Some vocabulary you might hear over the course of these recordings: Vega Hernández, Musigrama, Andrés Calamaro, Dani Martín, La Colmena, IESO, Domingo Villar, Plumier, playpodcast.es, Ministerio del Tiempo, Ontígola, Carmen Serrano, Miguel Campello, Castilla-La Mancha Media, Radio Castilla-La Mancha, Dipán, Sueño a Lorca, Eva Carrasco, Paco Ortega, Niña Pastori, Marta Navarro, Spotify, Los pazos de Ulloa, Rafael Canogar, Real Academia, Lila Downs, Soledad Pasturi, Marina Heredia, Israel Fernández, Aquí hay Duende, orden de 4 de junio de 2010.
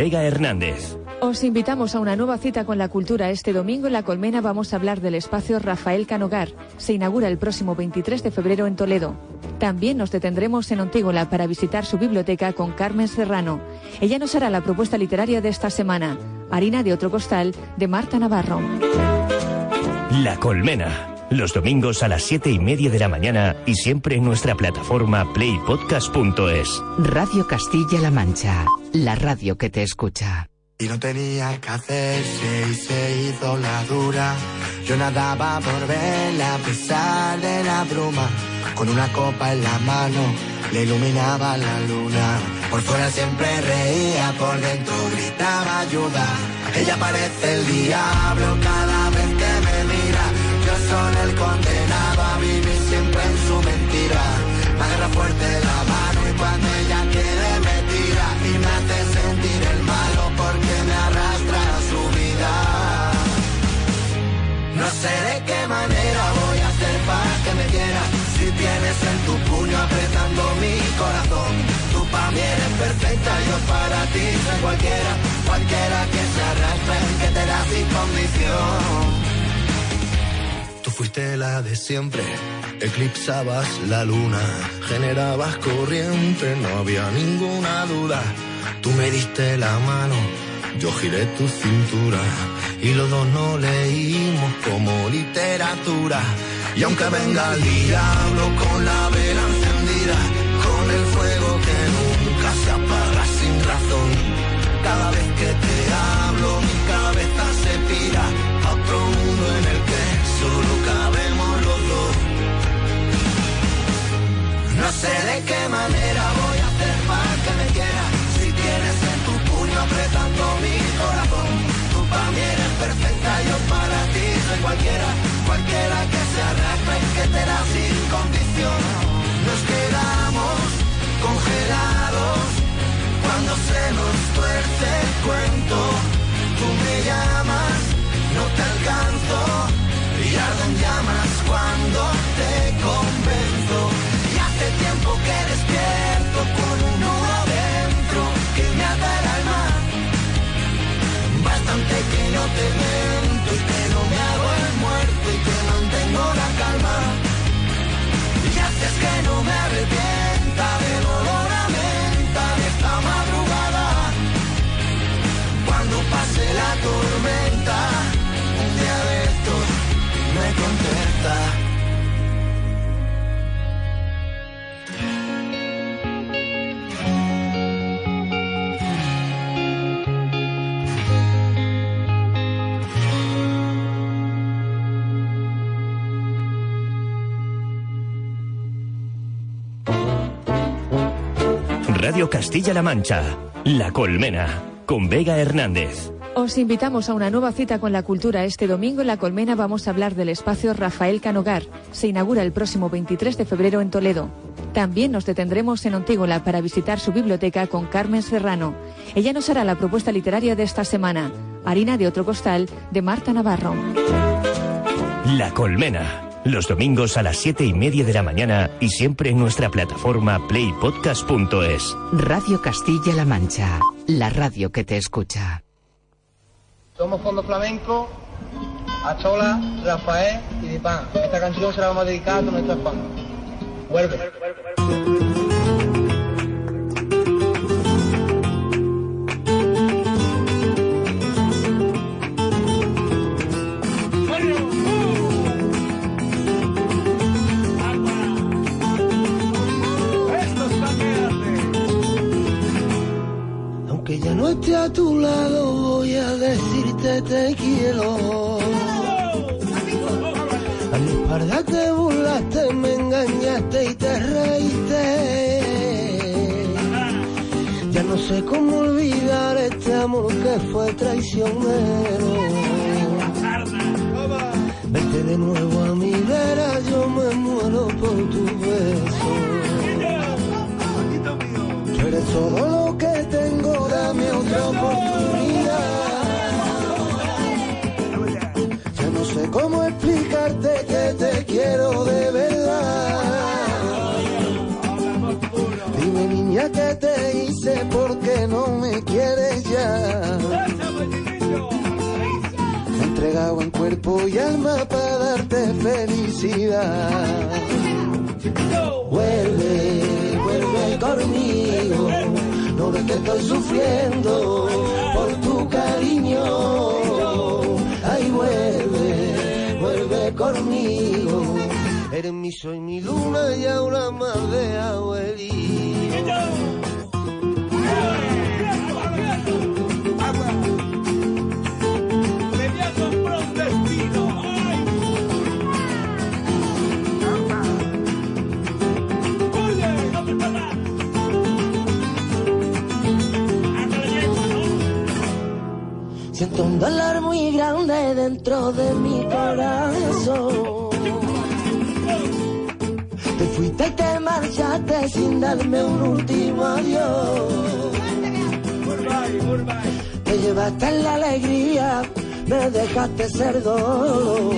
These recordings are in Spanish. Vega Hernández. Os invitamos a una nueva cita con la cultura. Este domingo en La Colmena vamos a hablar del espacio Rafael Canogar. Se inaugura el próximo 23 de febrero en Toledo. También nos detendremos en Ontígola para visitar su biblioteca con Carmen Serrano. Ella nos hará la propuesta literaria de esta semana, Harina de otro costal, de Marta Navarro. La Colmena, los domingos a las 7:30 de la mañana y siempre en nuestra plataforma playpodcast.es. Radio Castilla-La Mancha, la radio que te escucha. Y no tenía que hacerse y se hizo la dura. Yo nadaba por verla a pesar de la bruma. Con una copa en la mano le iluminaba la luna. Por fuera siempre reía, por dentro gritaba ayuda. Ella parece el diablo cada vez que me mira. Yo soy el condenado a vivir siempre en su mentira. Me agarra fuerte la mano y cuando ella quiere me tira. Y me hace sentir el malo porque me arrastra a su vida. No sé de qué manera voy a hacer para que me quiera. Si tienes en tu puño apretando mi corazón. Tú para mí eres perfecta, yo para ti soy cualquiera. Cualquiera que se arrastre, que te da sin condición. Tú fuiste la de siempre, eclipsabas la luna, generabas corriente, no había ninguna duda. Tú me diste la mano, yo giré tu cintura, y los dos no leímos como literatura. Y aunque venga el diablo con la vela encendida, con el fuego que nunca se apaga sin razón. Cada vez que te hablo mi cabeza se pira a otro mundo en el que solo cabemos los dos. No sé de qué manera voy a hacer para que me quieras. Si tienes en tu puño apretando mi corazón. Tú para mí eres perfecta, yo para ti soy cualquiera. Cualquiera que se arrastre y que te da sin condición. Nos quedamos congelados cuando se nos tuerce el cuento. Tú me llamas, no te alcanzo. Y arden llamas cuando te convenzo. Y hace tiempo que despierto con uno adentro que me ata el alma. Bastante que no te miento y que no me hago el muerto y que mantengo la calma. Y haces que no me arrepienta del olor a menta de esta madrugada. Cuando pase la tormenta, un día de estos me contenta. Radio Castilla-La Mancha, La Colmena, con Vega Hernández. Os invitamos a una nueva cita con la cultura. Este domingo en La Colmena vamos a hablar del espacio Rafael Canogar. Se inaugura el próximo 23 de febrero en Toledo. También nos detendremos en Ontígola para visitar su biblioteca con Carmen Serrano. Ella nos hará la propuesta literaria de esta semana, Harina de otro costal, de Marta Navarro. La Colmena, los domingos a las 7:30 de la mañana y siempre en nuestra plataforma playpodcast.es. Radio Castilla-La Mancha, la radio que te escucha. Somos Fondo Flamenco, Achola, Rafael y Dipán. Esta canción se la vamos a dedicar a nuestras fans. Vuelve. Aunque ya no esté a tu lado, voy a decir te quiero. A mi espalda te burlaste, me engañaste y te reíste. Ya no sé cómo olvidar este amor que fue traicionero. Vete de nuevo a mi vera, yo me muero por tu beso. Tú eres todo lo que tengo, dame otra oportunidad. No sé cómo explicarte que te quiero de verdad. Dime niña que te hice porque no me quieres ya. cuerpo y alma para darte felicidad. Vuelve, vuelve conmigo, no ves que estoy sufriendo por tu cariño. Ay, vuelve, vuelve conmigo, eres mi sol, mi luna y ahora más de abuelito. Siento un dolor muy grande dentro de mi corazón. Te fuiste y te marchaste sin darme un último adiós. Te llevaste la alegría, me dejaste ser dolor.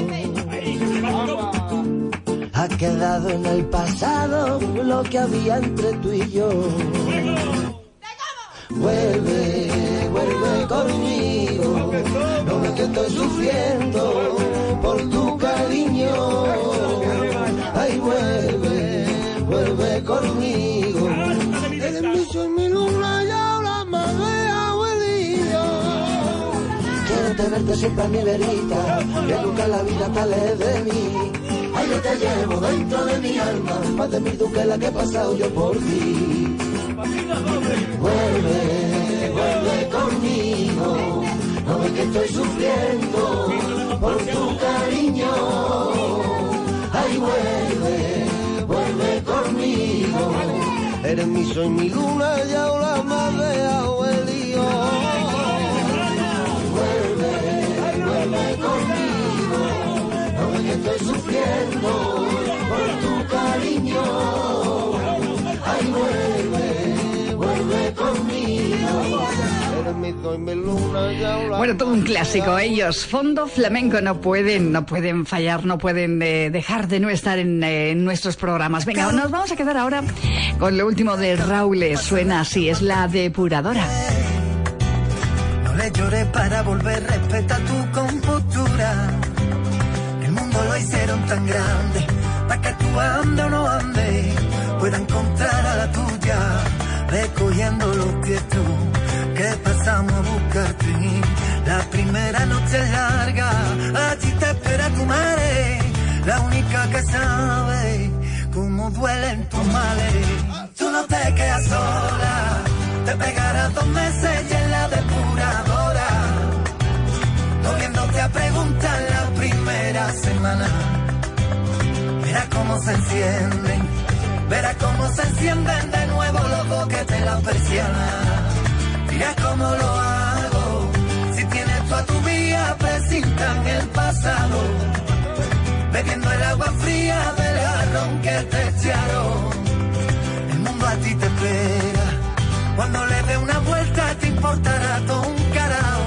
Ha quedado en el pasado lo que había entre tú y yo. Vuelve, vuelve conmigo, no ves que estoy sufriendo por tu cariño. Ay, vuelve, vuelve conmigo, eres mi sol, mi luna y ahora más de abuelillo. Quiero tenerte siempre a mi verita, que nunca la vida sale de mí. Ay, yo te llevo dentro de mi alma, más de mi duquela que he pasado yo por ti. Vuelve, vuelve conmigo, no ves que estoy sufriendo por tu cariño. Ay, vuelve, vuelve conmigo, eres mi sol, mi luna y ahora más de abuelillo. Vuelve, vuelve conmigo, no ves que estoy sufriendo por tu cariño. Ay, vuelve. Bueno, todo un clásico, ellos, Fondo Flamenco, no pueden fallar, no pueden dejar de no estar en nuestros programas. Venga, nos vamos a quedar ahora con lo último de Raúl, suena así, es La Depuradora. No le llores para volver, respeta tu compostura. El mundo lo hicieron tan grande, para que tú andes o no andes, pueda encontrar a la tuya. Recogiendo lo que tú, que pasamos a buscarte. La primera noche es larga, allí te espera tu madre, la única que sabe cómo duelen tus males. Tú no te quedas sola, te pegarás 2 meses y en la depuradora, volviéndote a preguntar la primera semana. Mira cómo se encienden, verás cómo se encienden de nuevo los boquetes de la persiana. Mira cómo lo hago, si tienes tú a tu vida, presintan el pasado, bebiendo el agua fría del jarrón que te echaron. El mundo a ti te espera, cuando le dé una vuelta te importará todo un carajo.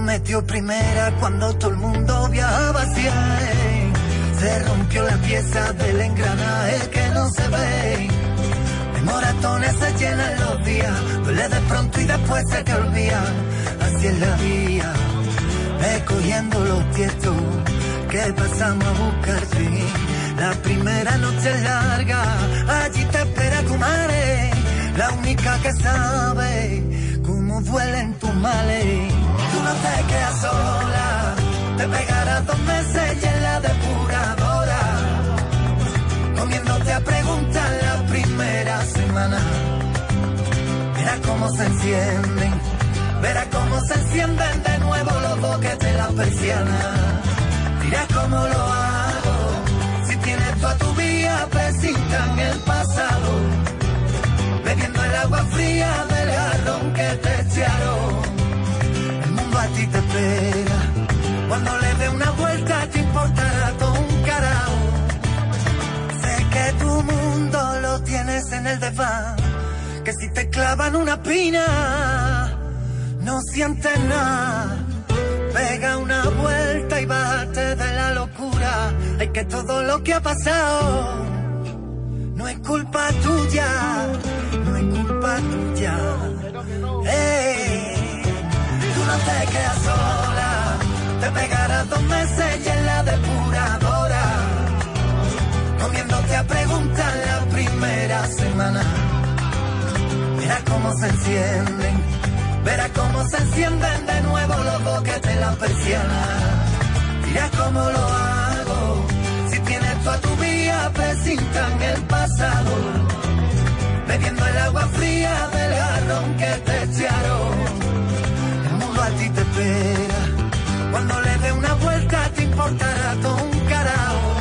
Metió primera cuando todo el mundo viajaba hacia él. Se rompió la pieza del engranaje que no se ve. De moratones se llenan los días, duele de pronto y después se te olvida. Así es la vía, recogiendo los tiestos que pasamos a buscarte. La primera noche es larga, allí te espera tu madre, la única que sabe cómo duelen tus males. Tú no te quedas sola, te pegarás 2 meses y en la depuradora, comiéndote a preguntar la primera semana. Verás cómo se encienden, verás cómo se encienden de nuevo los boquetes de la persiana. Mira cómo lo hago, si tienes tú a tu vida, presintan el pasado, bebiendo el agua fría del jarrón que te echaron. A ti te espera, cuando le dé una vuelta te importará todo un carajo. Sé que tu mundo lo tienes en el desván, que si te clavas clavan una pina, no sientes nada. Pega una vuelta y bájate de la locura. Hay que todo lo que ha pasado no es culpa tuya, no es culpa tuya. Hey, tú no te quedas sola, te pegarás 2 meses y en la depuradora, comiéndote a preguntar la primera semana. Verás cómo se encienden, verás cómo se encienden de nuevo los boquetes en la persiana. Dirás cómo lo hago, si tienes tú a tu vida presintan el pasado, bebiendo el agua fría del jarrón que te echaron. El mundo a ti te espera, cuando le dé una vuelta te importará todo un carajo.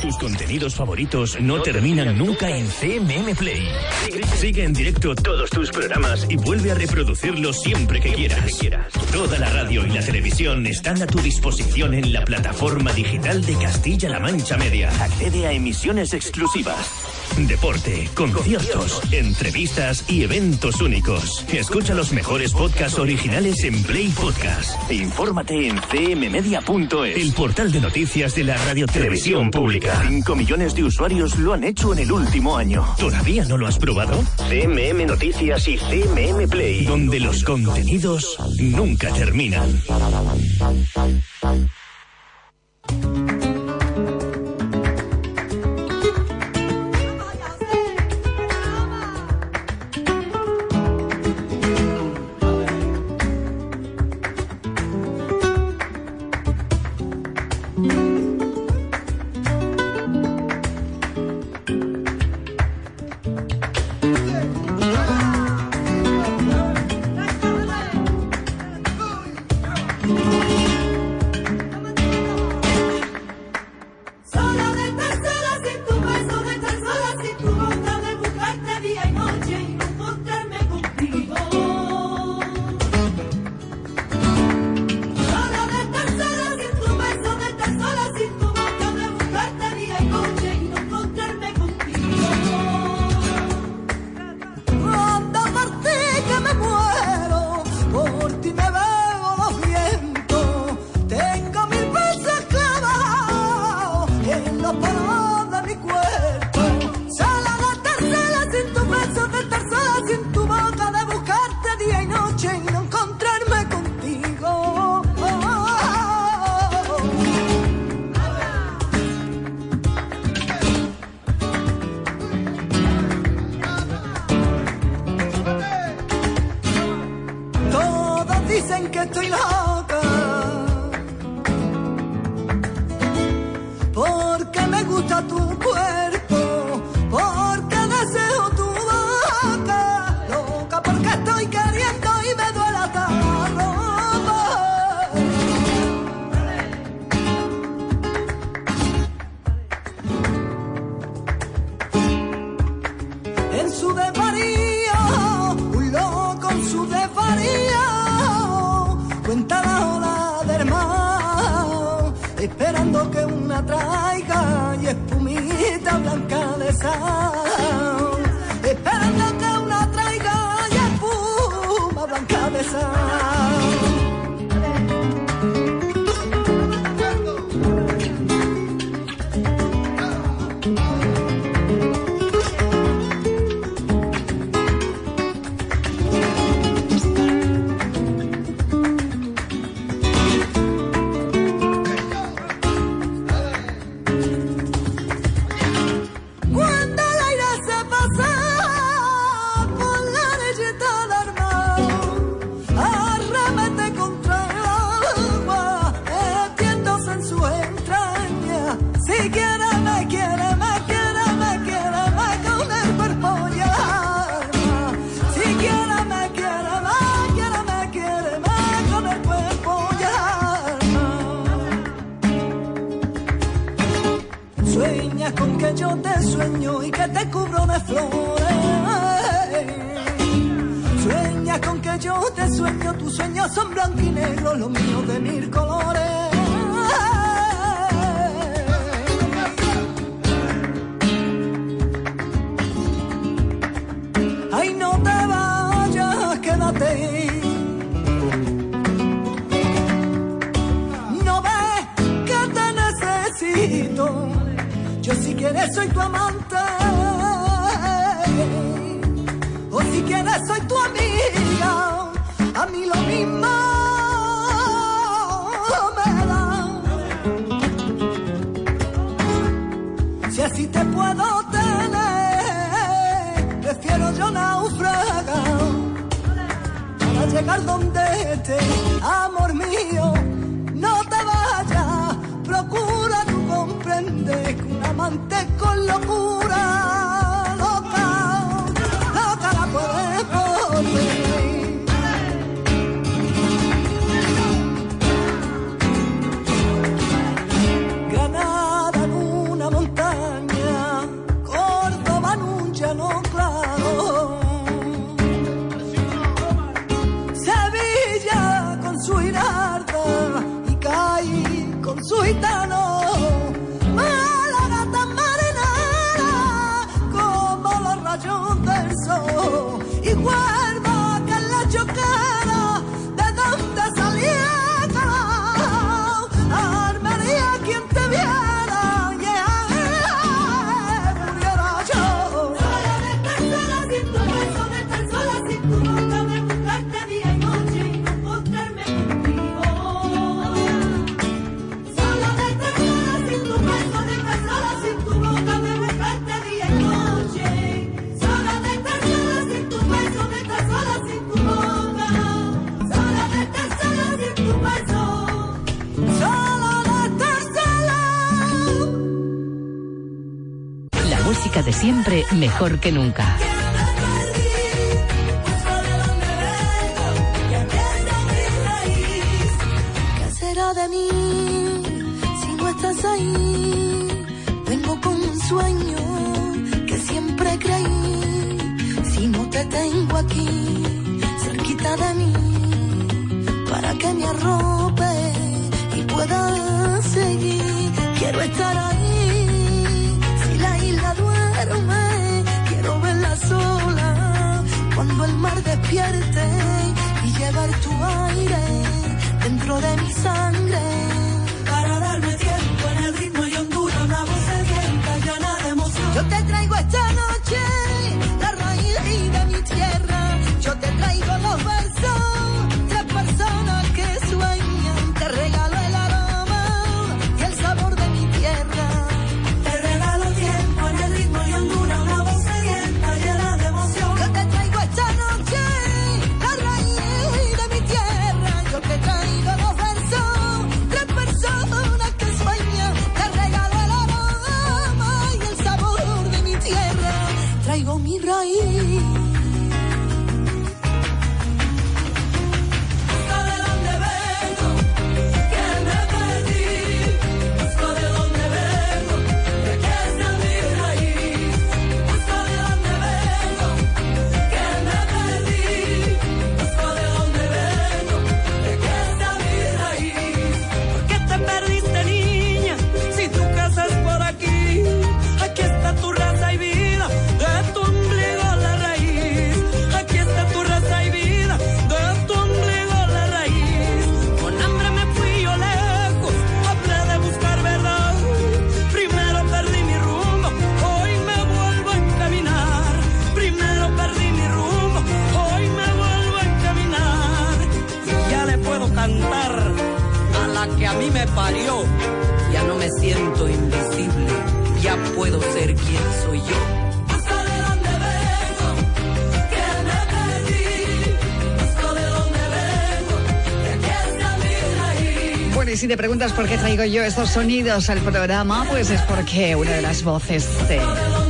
Tus contenidos favoritos no terminan nunca en CMM Play. Sigue en directo todos tus programas y vuelve a reproducirlos siempre que quieras. Toda la radio y la televisión están a tu disposición en la plataforma digital de Castilla-La Mancha Media. Accede a emisiones exclusivas, deporte, conciertos, entrevistas y eventos únicos. Escucha los mejores podcasts originales en Play Podcast. Infórmate en cmmedia.es, el portal de noticias de la radiotelevisión pública. 5 millones de usuarios lo han hecho en el último año. ¿Todavía no lo has probado? CMM Noticias y CMM Play, donde los contenidos nunca terminan. Yo te sueño, tus sueños son blanco y negro, los míos de 1000 colores. soy tu amante, o si quieres soy tu amiga, a mí lo mismo me da. Si así te puedo tener, prefiero yo naufragar para llegar donde esté, amor mío. Un amante con locura, loca, loca la puede poner. Granada en una montaña, Córdoba en un llano claro, Sevilla con su Giralda y Cádiz con su gitano. De siempre, mejor que nunca. ¿Qué será de mí si no estás ahí? Vengo con un sueño que siempre creí. Si no te tengo aquí, cerquita de mí, para que me arrope y pueda seguir. Quiero estar ahí, si la isla duele. Quiero verla sola cuando el mar despierte y llevar tu aire dentro de mi sangre. Para darme tiempo en el ritmo y hondura una voz sedienta llena de emoción. Yo te traigo esta noche la raíz de mi tierra. Yo te traigo los versos de personas que sueñan. Te regalo el aroma y el sabor de mi tierra. Si te preguntas por qué traigo yo estos sonidos al programa, pues es porque una de las voces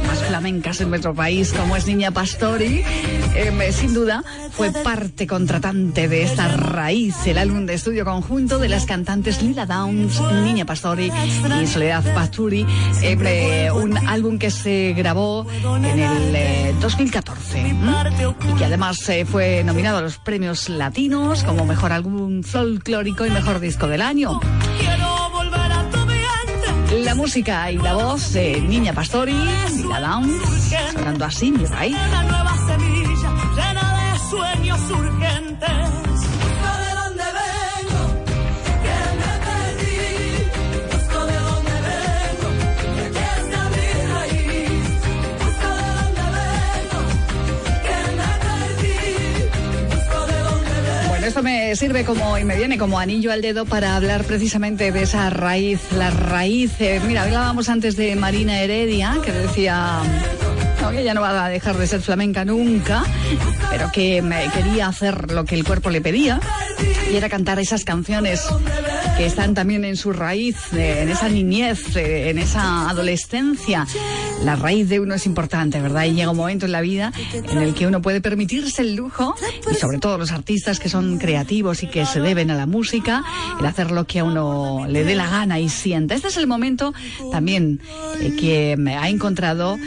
más flamencas en nuestro país, como es Niña Pastori, sin duda fue parte contratante de esta raíz, el álbum de estudio conjunto de las cantantes Lila Downs, Niña Pastori y Soledad Pasturi, un álbum que se grabó en el 2014, y que además fue nominado a los premios latinos como mejor álbum folclórico y mejor disco del año. La música y la voz de Niña Pastori, Lila Downs, sonando así mi raíz. Sueños urgentes. que sirve como, y me viene como anillo al dedo para hablar precisamente de esa raíz, las raíces. Mira, hablábamos antes de Marina Heredia, que decía... ella no va a dejar de ser flamenca nunca, pero que quería hacer lo que el cuerpo le pedía, y era cantar esas canciones que están también en su raíz, en esa niñez, en esa adolescencia. La raíz de uno es importante, ¿verdad? Y llega un momento en la vida en el que uno puede permitirse el lujo, y sobre todo los artistas que son creativos y que se deben a la música, el hacer lo que a uno le dé la gana y sienta. Este es el momento también que me ha encontrado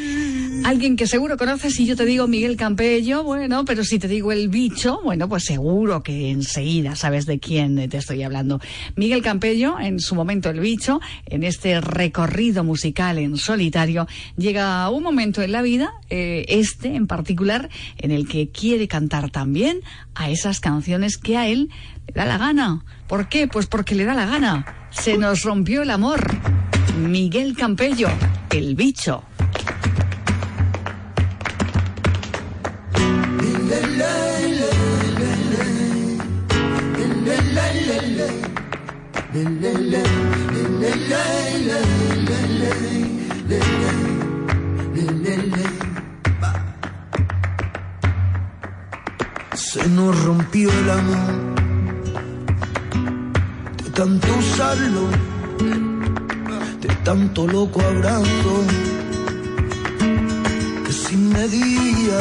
alguien que seguro conoces. Si yo te digo Miguel Campello, bueno, pero si te digo El Bicho, bueno, pues seguro que enseguida sabes de quién te estoy hablando. Miguel Campello, en su momento El Bicho, en este recorrido musical en solitario, llega un momento en la vida, este en particular, en el que quiere cantar también a esas canciones que a él le da la gana. ¿Por qué? Pues porque le da la gana. Se nos rompió el amor. Miguel Campello, El Bicho. La la la la la la la la la la la. Se nos rompió el amor de tanto usarlo, de tanto loco abrazo que sin medida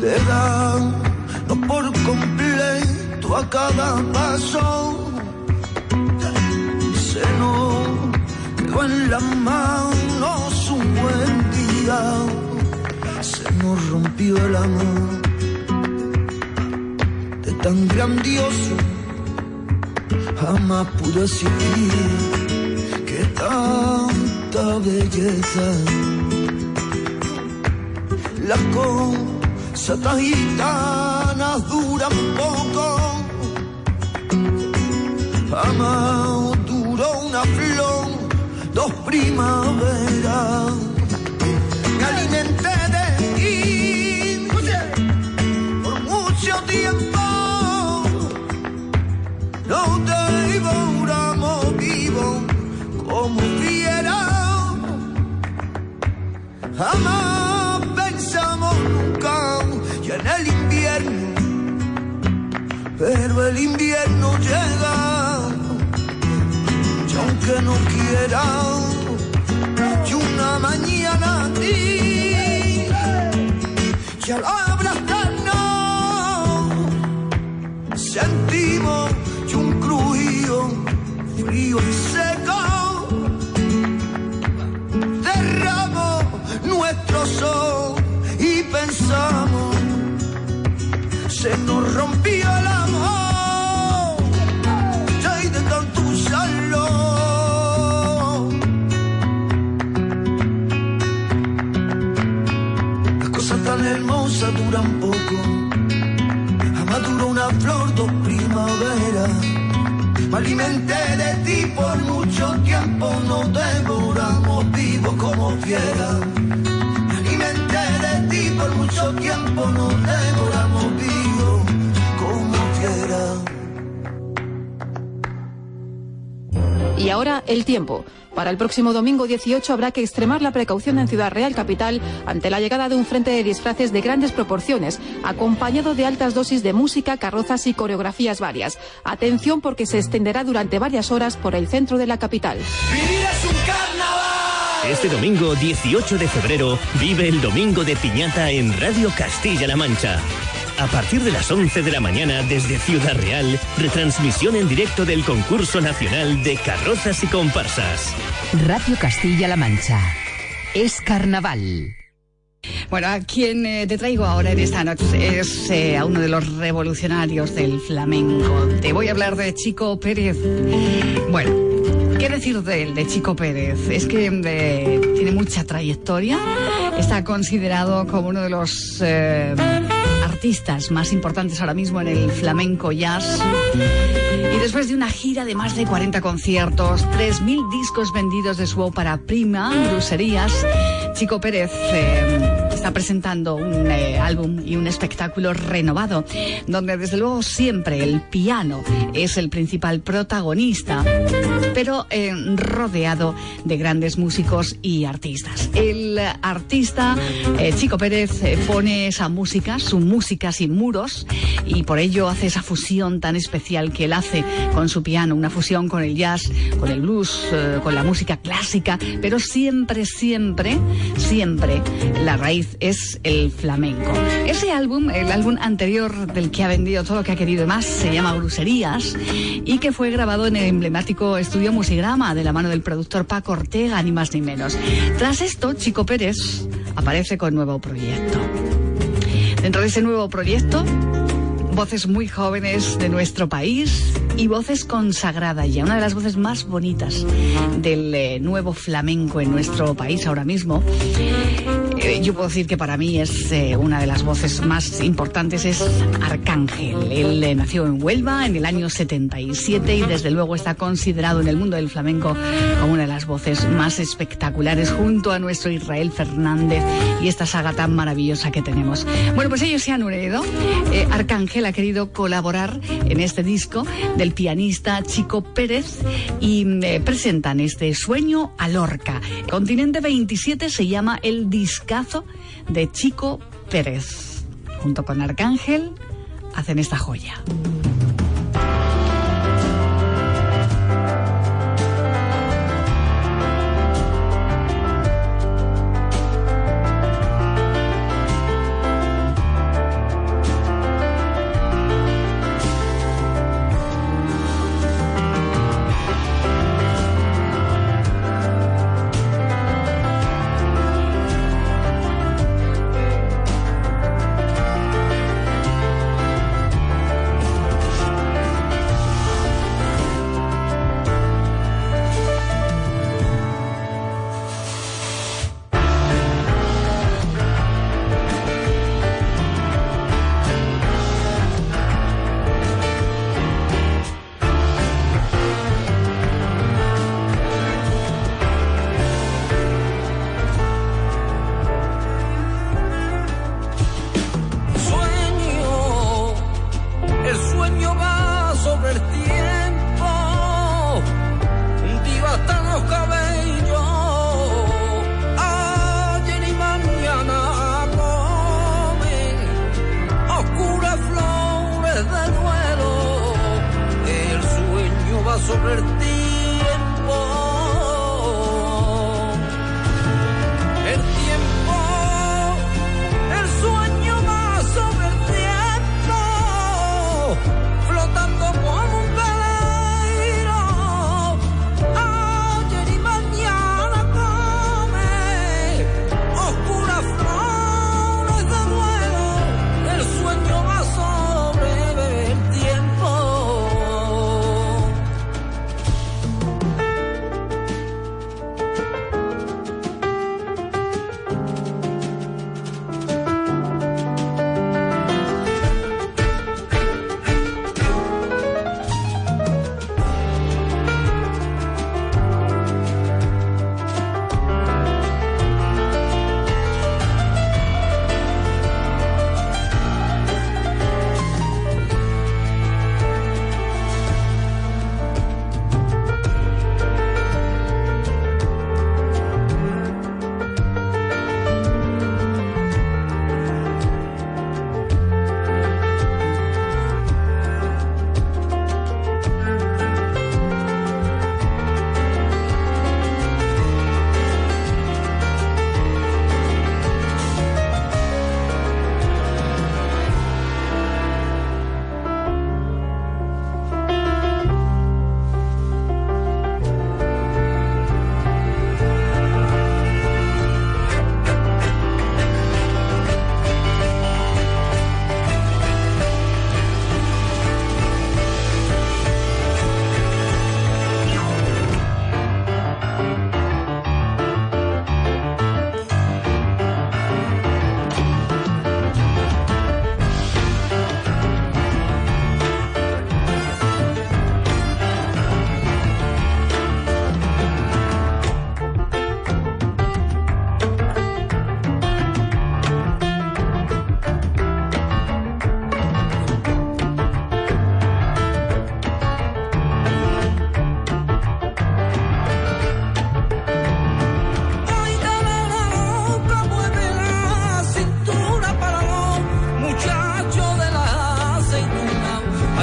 te da, no por completo, a cada paso. Se nos quedó en la mano su buen día. Se nos rompió el amor de tan grandioso, jamás pude existir, que tanta belleza. La cosas gitanas duran poco, amado duró una flor, dos primaveras. Me alimenté de ti por mucho tiempo, no te devoramos vivo como fiera. Jamás pensamos nunca y en el invierno, pero el invierno llega. Aunque no quiera, y una mañana a ti ya lo abrazarnos, sentimos y un crujido frío y seco, cerramos nuestro sol y pensamos, se nos rompió el amor. Hermosa dura un poco, jamás duró una flor, dos primaveras. Me alimenté de ti por mucho tiempo, nos devoramos vivos como fieras. Me alimenté de ti por mucho tiempo, nos devoramos vivos como fieras. Y ahora el tiempo. Para el próximo domingo 18 habrá que extremar la precaución en Ciudad Real Capital ante la llegada de un frente de disfraces de grandes proporciones, acompañado de altas dosis de música, carrozas y coreografías varias. Atención porque se extenderá durante varias horas por el centro de la capital. ¡Vivir es un carnaval! Este domingo 18 de febrero vive el Domingo de Piñata en Radio Castilla-La Mancha. A partir de las 11 de la mañana desde Ciudad Real, retransmisión en directo del concurso nacional de carrozas y comparsas. Radio Castilla-La Mancha. Es carnaval. Bueno, a quien te traigo ahora en esta noche es a uno de los revolucionarios del flamenco. Te voy a hablar de Chico Pérez. Bueno, ¿qué decir de él, de Chico Pérez? Es que tiene mucha trayectoria. Está considerado como uno de los... artistas más importantes ahora mismo en el flamenco jazz. Y después de una gira de más de 40 conciertos, 3.000 discos vendidos de su ópera prima, Bruserías, Chico Pérez... está presentando un álbum y un espectáculo renovado, donde desde luego siempre el piano es el principal protagonista, pero rodeado de grandes músicos y artistas. El artista Chico Pérez pone esa música, su música sin muros, y por ello hace esa fusión tan especial que él hace con su piano, una fusión con el jazz, con el blues, con la música clásica, pero siempre la raíz es el flamenco. Ese álbum, el álbum anterior del que ha vendido todo lo que ha querido y más, se llama Bruserías, y que fue grabado en el emblemático estudio Musigrama de la mano del productor Paco Ortega, ni más ni menos. Tras esto, Chico Pérez aparece con nuevo proyecto. Dentro de ese nuevo proyecto, voces muy jóvenes de nuestro país y voces consagradas ya, una de las voces más bonitas del nuevo flamenco en nuestro país ahora mismo. Yo puedo decir que para mí es una de las voces más importantes, es Arcángel. Él nació en Huelva en el año 77 y desde luego está considerado en el mundo del flamenco como una de las voces más espectaculares, junto a nuestro Israel Fernández y esta saga tan maravillosa que tenemos. Bueno, pues ellos se han unido. Arcángel ha querido colaborar en este disco del pianista Chico Pérez y presentan este Sueño a Lorca. Continente 27 se llama el discazo de Chico Pérez. Junto con Arcángel hacen esta joya.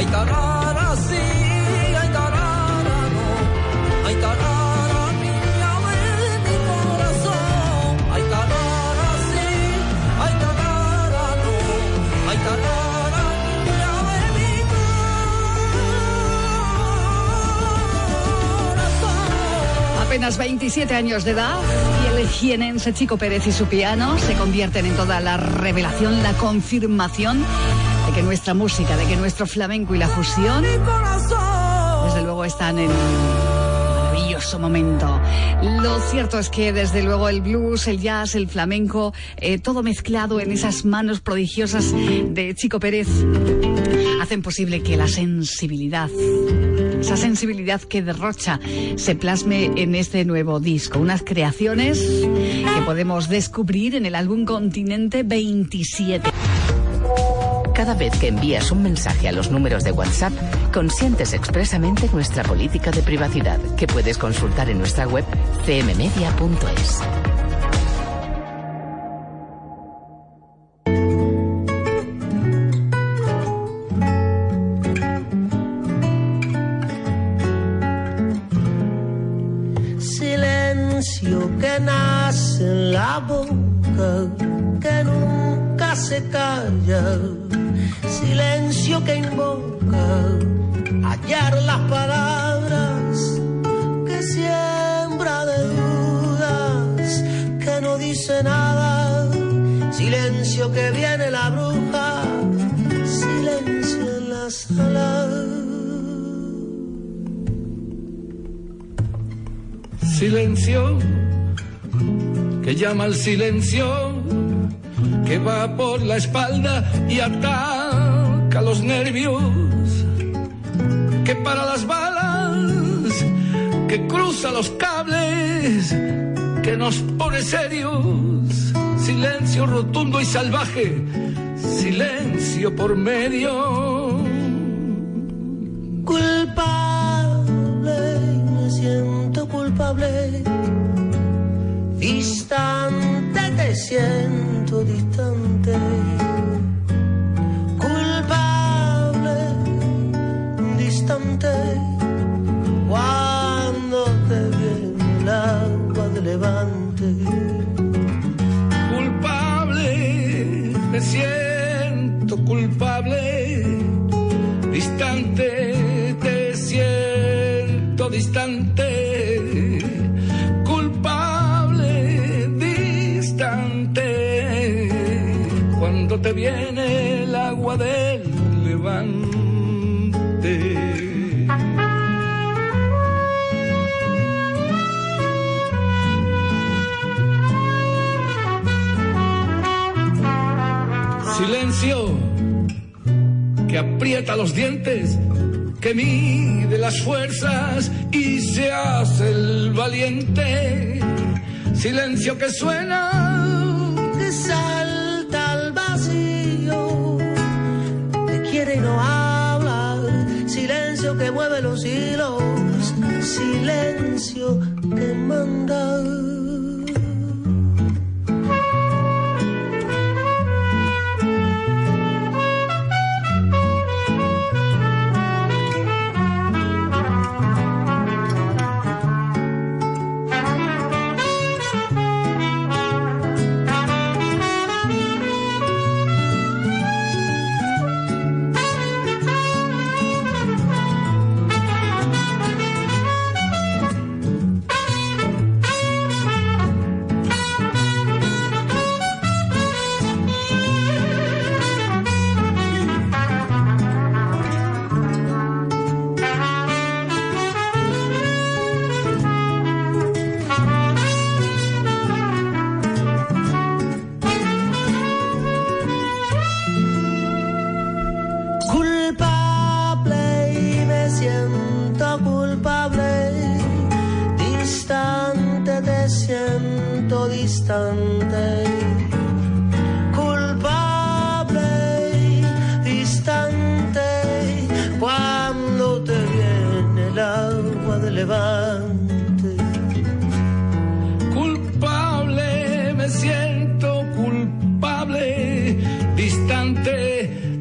Ay, tarara, sí, ay, tarara, no. Ay, tarara, niña de mi corazón. Ay, tarara, sí, ay, tarara, no. Ay, tarara, niña de mi corazón. Apenas 27 años de edad, y el jienense Chico Pérez y su piano se convierten en toda la revelación, la confirmación de que nuestra música, de que nuestro flamenco y la fusión, desde luego, están en un maravilloso momento. Lo cierto es que, desde luego, el blues, el jazz, el flamenco, todo mezclado en esas manos prodigiosas de Chico Pérez, hacen posible que la sensibilidad, esa sensibilidad que derrocha, se plasme en este nuevo disco. Unas creaciones que podemos descubrir en el álbum Continente 27. Cada vez que envías un mensaje a los números de WhatsApp, consientes expresamente nuestra política de privacidad, que puedes consultar en nuestra web cmmedia.es. Silencio que nace en la boca, que nunca se calla. Silencio que invoca hallar las palabras, que siembra de dudas, que no dice nada. Silencio que viene la bruja, silencio en la sala. Silencio que llama al silencio, que va por la espalda y ataca a los nervios, que para las balas, que cruza los cables, que nos pone serios. Silencio rotundo y salvaje, silencio por medio. Culpable, me siento culpable. Distante, te siento distante. Cuando te viene el agua de levante, culpable, me siento culpable. Distante, te siento distante. Culpable, distante. Cuando te viene el agua del levante. Silencio que aprieta los dientes, que mide las fuerzas y se hace el valiente. Silencio que suena, que salta al vacío, que quiere y no habla. Silencio que mueve los hilos, silencio que manda.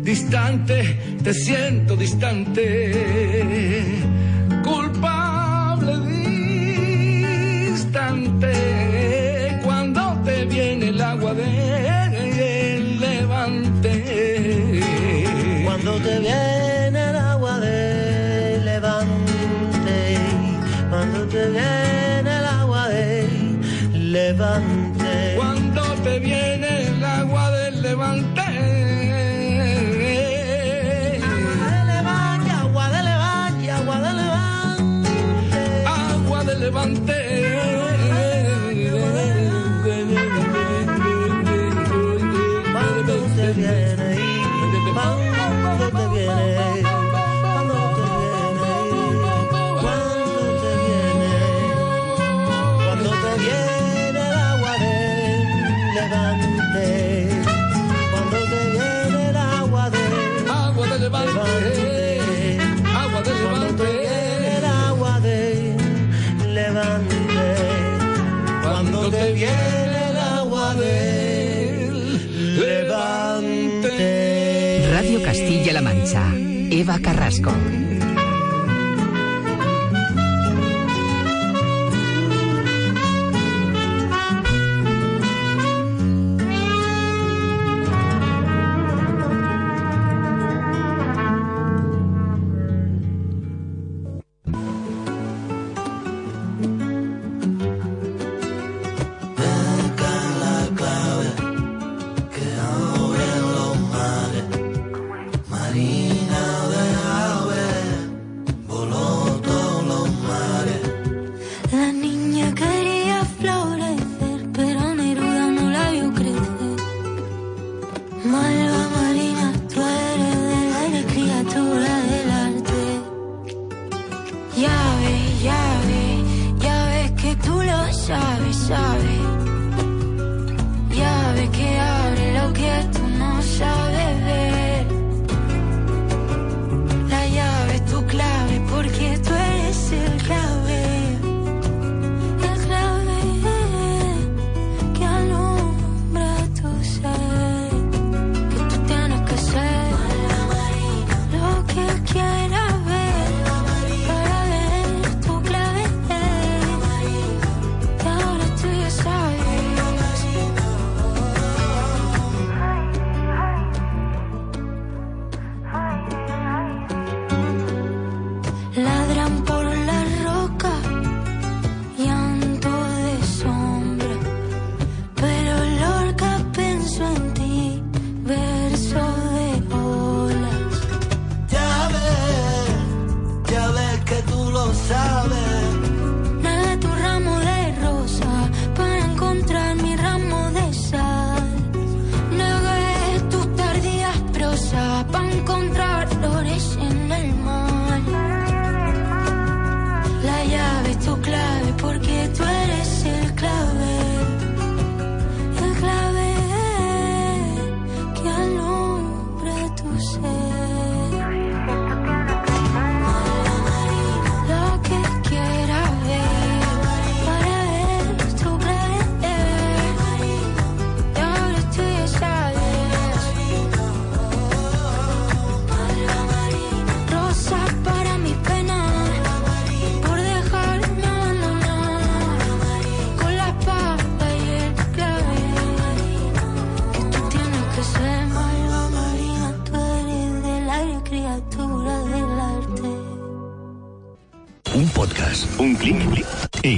Distante, te siento distante, culpable distante, cuando te viene el agua del levante. Cuando te viene el agua del levante, cuando te viene el agua del levante, cuando te viene el agua del levante. Levante. Cuando te viene, cuando te viene, cuando te viene, cuando te viene, cuando te viene el agua del levante, cuando te viene el agua del levante, agua del levante. Cuando te viene el agua del levante. Radio Castilla-La Mancha, Eva Carrasco.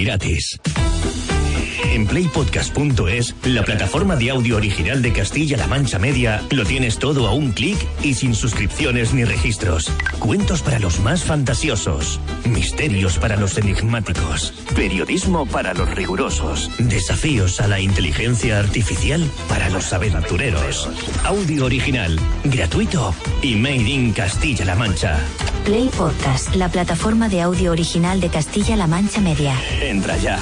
Gratis. En playpodcast.es, la plataforma de audio original de Castilla-La Mancha Media, lo tienes todo a un clic y sin suscripciones ni registros. Cuentos para los más fantasiosos, misterios para los enigmáticos, periodismo para los rigurosos, desafíos a la inteligencia artificial para los aventureros. Audio original, gratuito y made in Castilla-La Mancha. Play Podcast, la plataforma de audio original de Castilla-La Mancha Media. Entra ya.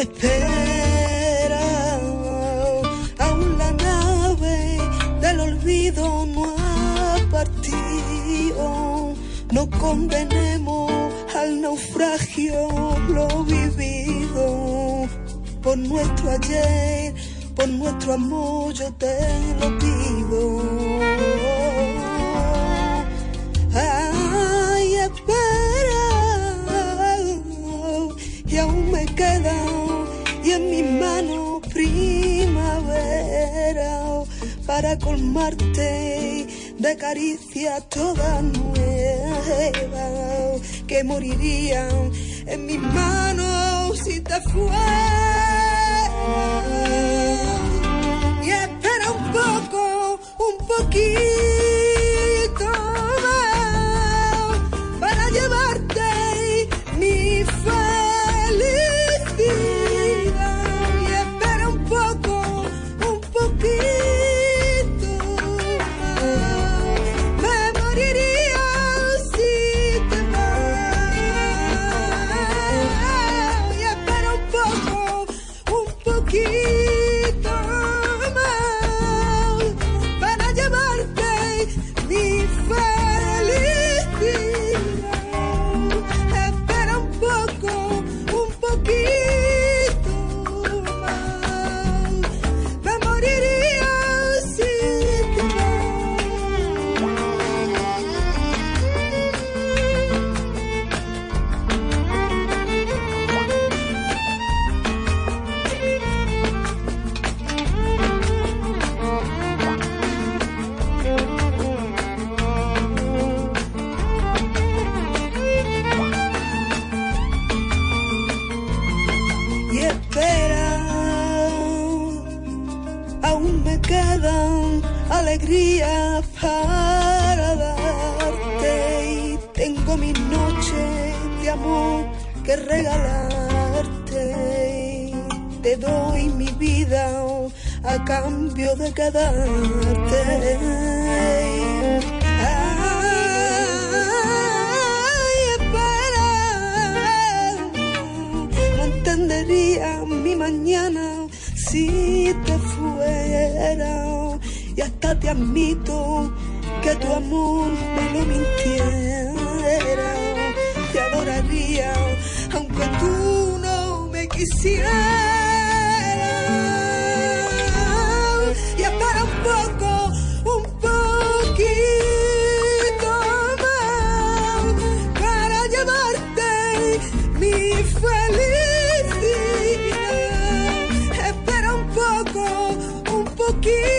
espera. Aún la nave del olvido no ha partido. No condenemos al naufragio lo vivido. Por nuestro ayer, por nuestro amor yo te lo pido. Ay, espera, y aún me queda, y en mis manos primavera, para colmarte de caricias todas nuevas, que morirían en mis manos si te fueras. Y espera un poco, un poquito más, para llevarte mi felicidad. Y espera un poco, un poquito. Alegría para darte, y tengo mis noches de amor que regalarte. Te doy mi vida a cambio de quedarte. Ay, espera, no entendería mi mañana si te fuera. Y hasta te admito que tu amor me lo mintiera. Te adoraría aunque tú no me quisieras. Y espera un poco, un poquito más, para llevarte mi felicidad. Espera un poco, un poquito.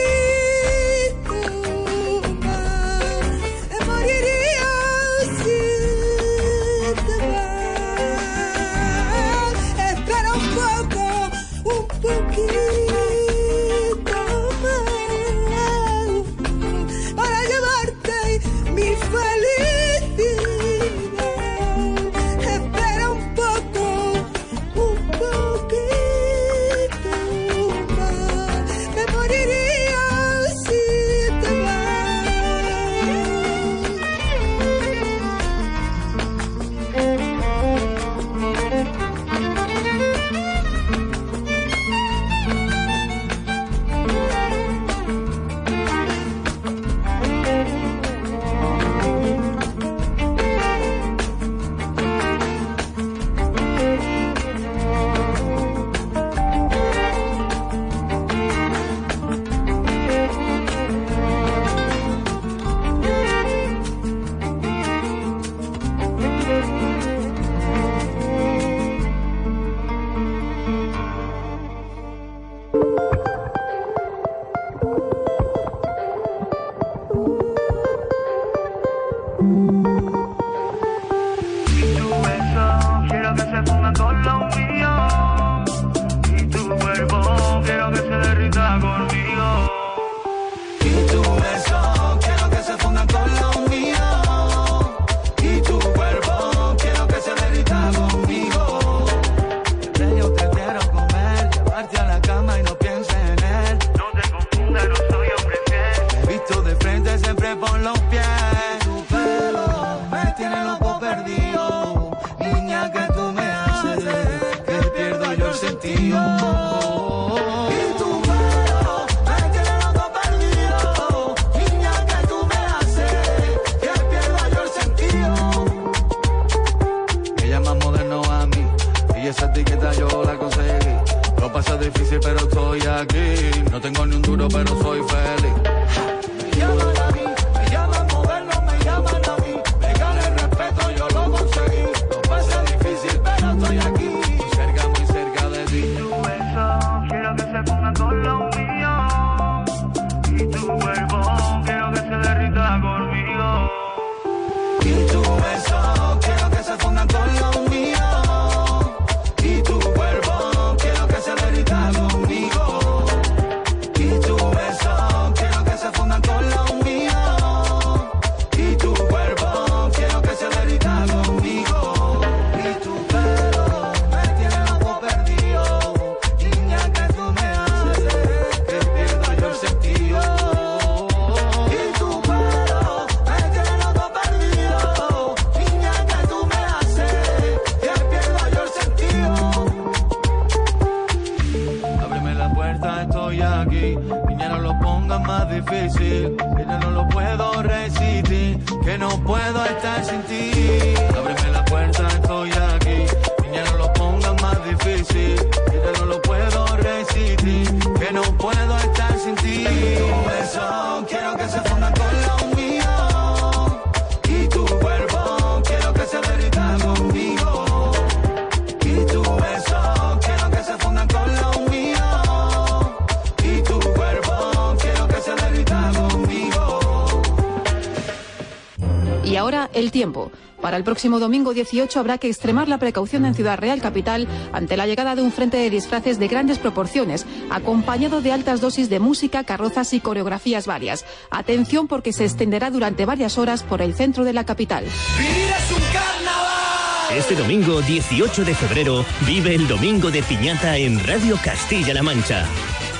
Tiempo. Para el próximo domingo 18 habrá que extremar la precaución en Ciudad Real Capital ante la llegada de un frente de disfraces de grandes proporciones, acompañado de altas dosis de música, carrozas y coreografías varias. Atención porque se extenderá durante varias horas por el centro de la capital. ¡Vivir es un carnaval! Este domingo 18 de febrero vive el Domingo de Piñata en Radio Castilla-La Mancha.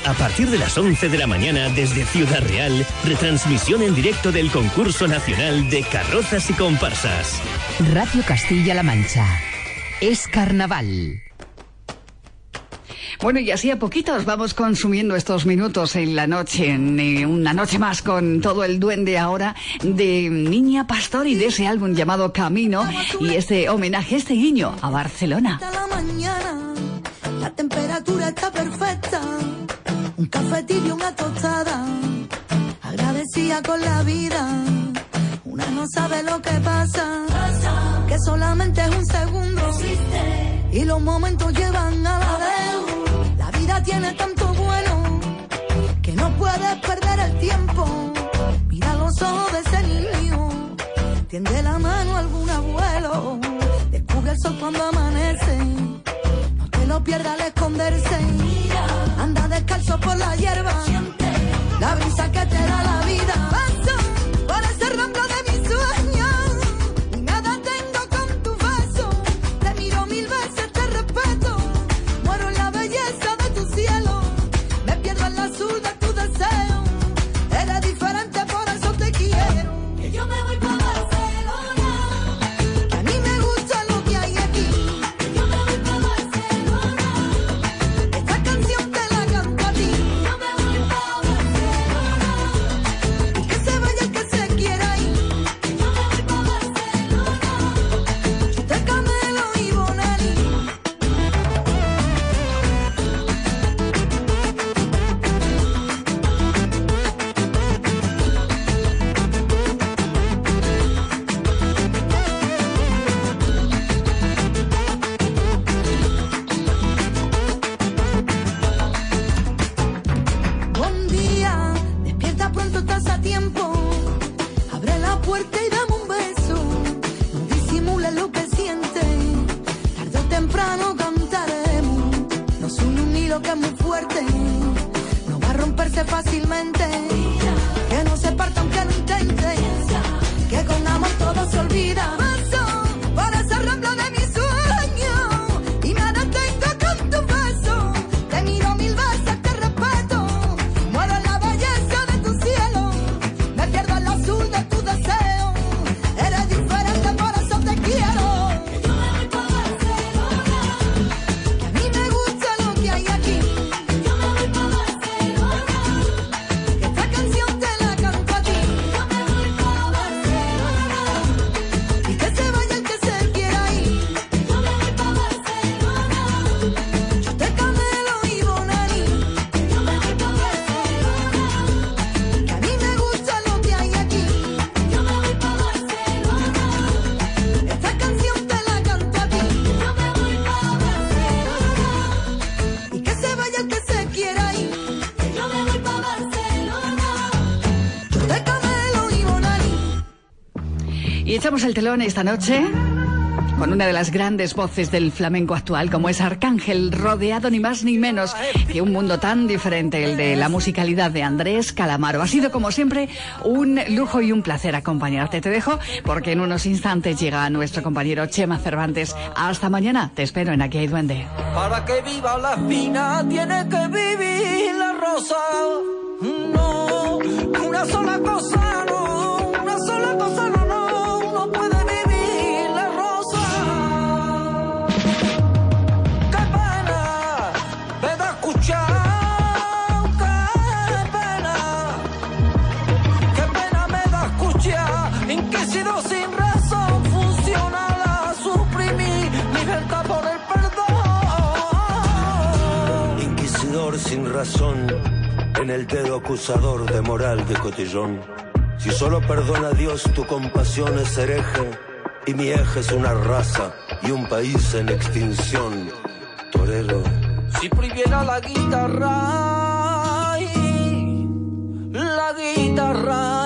A partir de las 11 de la mañana desde Ciudad Real, retransmisión en directo del concurso nacional de carrozas y comparsas. Radio Castilla-La Mancha. Es carnaval. Bueno, y así a poquitos vamos consumiendo estos minutos en la noche, en una noche más con todo el duende ahora de Niña Pastori, de ese álbum llamado Camino, y este homenaje, este guiño a Barcelona. La mañana, la temperatura está perfecta. Un cafetín y una tostada, agradecida con la vida. Una no sabe lo que pasa, que solamente es un segundo. Y los momentos llevan a la vez. La vida tiene tanto bueno, que no puedes perder el tiempo. Mira los ojos de ese niño, tiende la mano a algún abuelo. Descubre el sol cuando amanece, no te lo pierdas al esconderse. Anda descalzo por la hierba, siente la brisa que te da la vida. Paso por ese ramblo de mis sueños, ni nada tengo con tu beso. Te miro mil veces, te respeto, muero en la belleza de tu cielo. Me pierdo en la azul de tu deseo, eres diferente, por eso te quiero. Que yo me voy para Barcelona, que a mí me gusta lo que hay aquí. Que yo me voy para Barcelona, esta canción te Y echamos el telón esta noche con una de las grandes voces del flamenco actual, como es Arcángel, rodeado ni más ni menos que un mundo tan diferente, el de la musicalidad de Andrés Calamaro. Ha sido, como siempre, un lujo y un placer acompañarte. Te dejo porque en unos instantes llega nuestro compañero Chema Cervantes. Hasta mañana, te espero en Aquí hay Duende. Para que viva la espina tiene que vivir la rosa. No, una sola cosa no, una sola cosa no. Sin razón, en el dedo acusador de moral de cotillón. Si solo perdona a Dios, tu compasión es hereje, y mi eje es una raza y un país en extinción. Torero, si prohibiera la guitarra,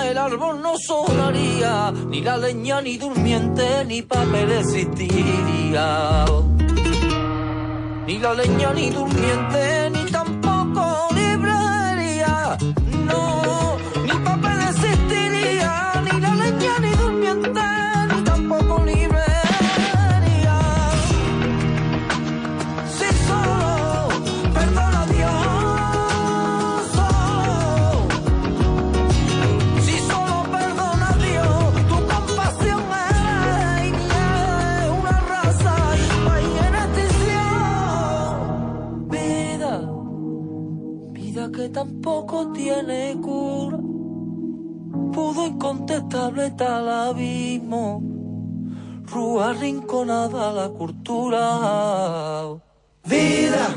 el árbol no sonaría, ni la leña, ni durmiente, ni papel existiría. Ni la leña, ni durmiente, ni tampoco librería, no, ni papel existiría, ni la leña, ni durmiente, ni tampoco librería. Si solo perdona a Dios, oh, si solo perdona a Dios, tu compasión es una raza y un país en extinción. Vida, vida que tampoco tiene cura, pudo incontestable tal abismo, rúa rinconada la cultura. Vida,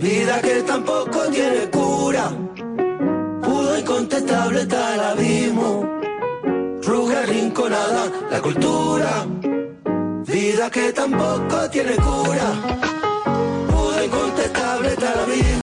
vida que tampoco tiene cura, pudo incontestable tal abismo, rúa rinconada la cultura. Vida que tampoco tiene cura.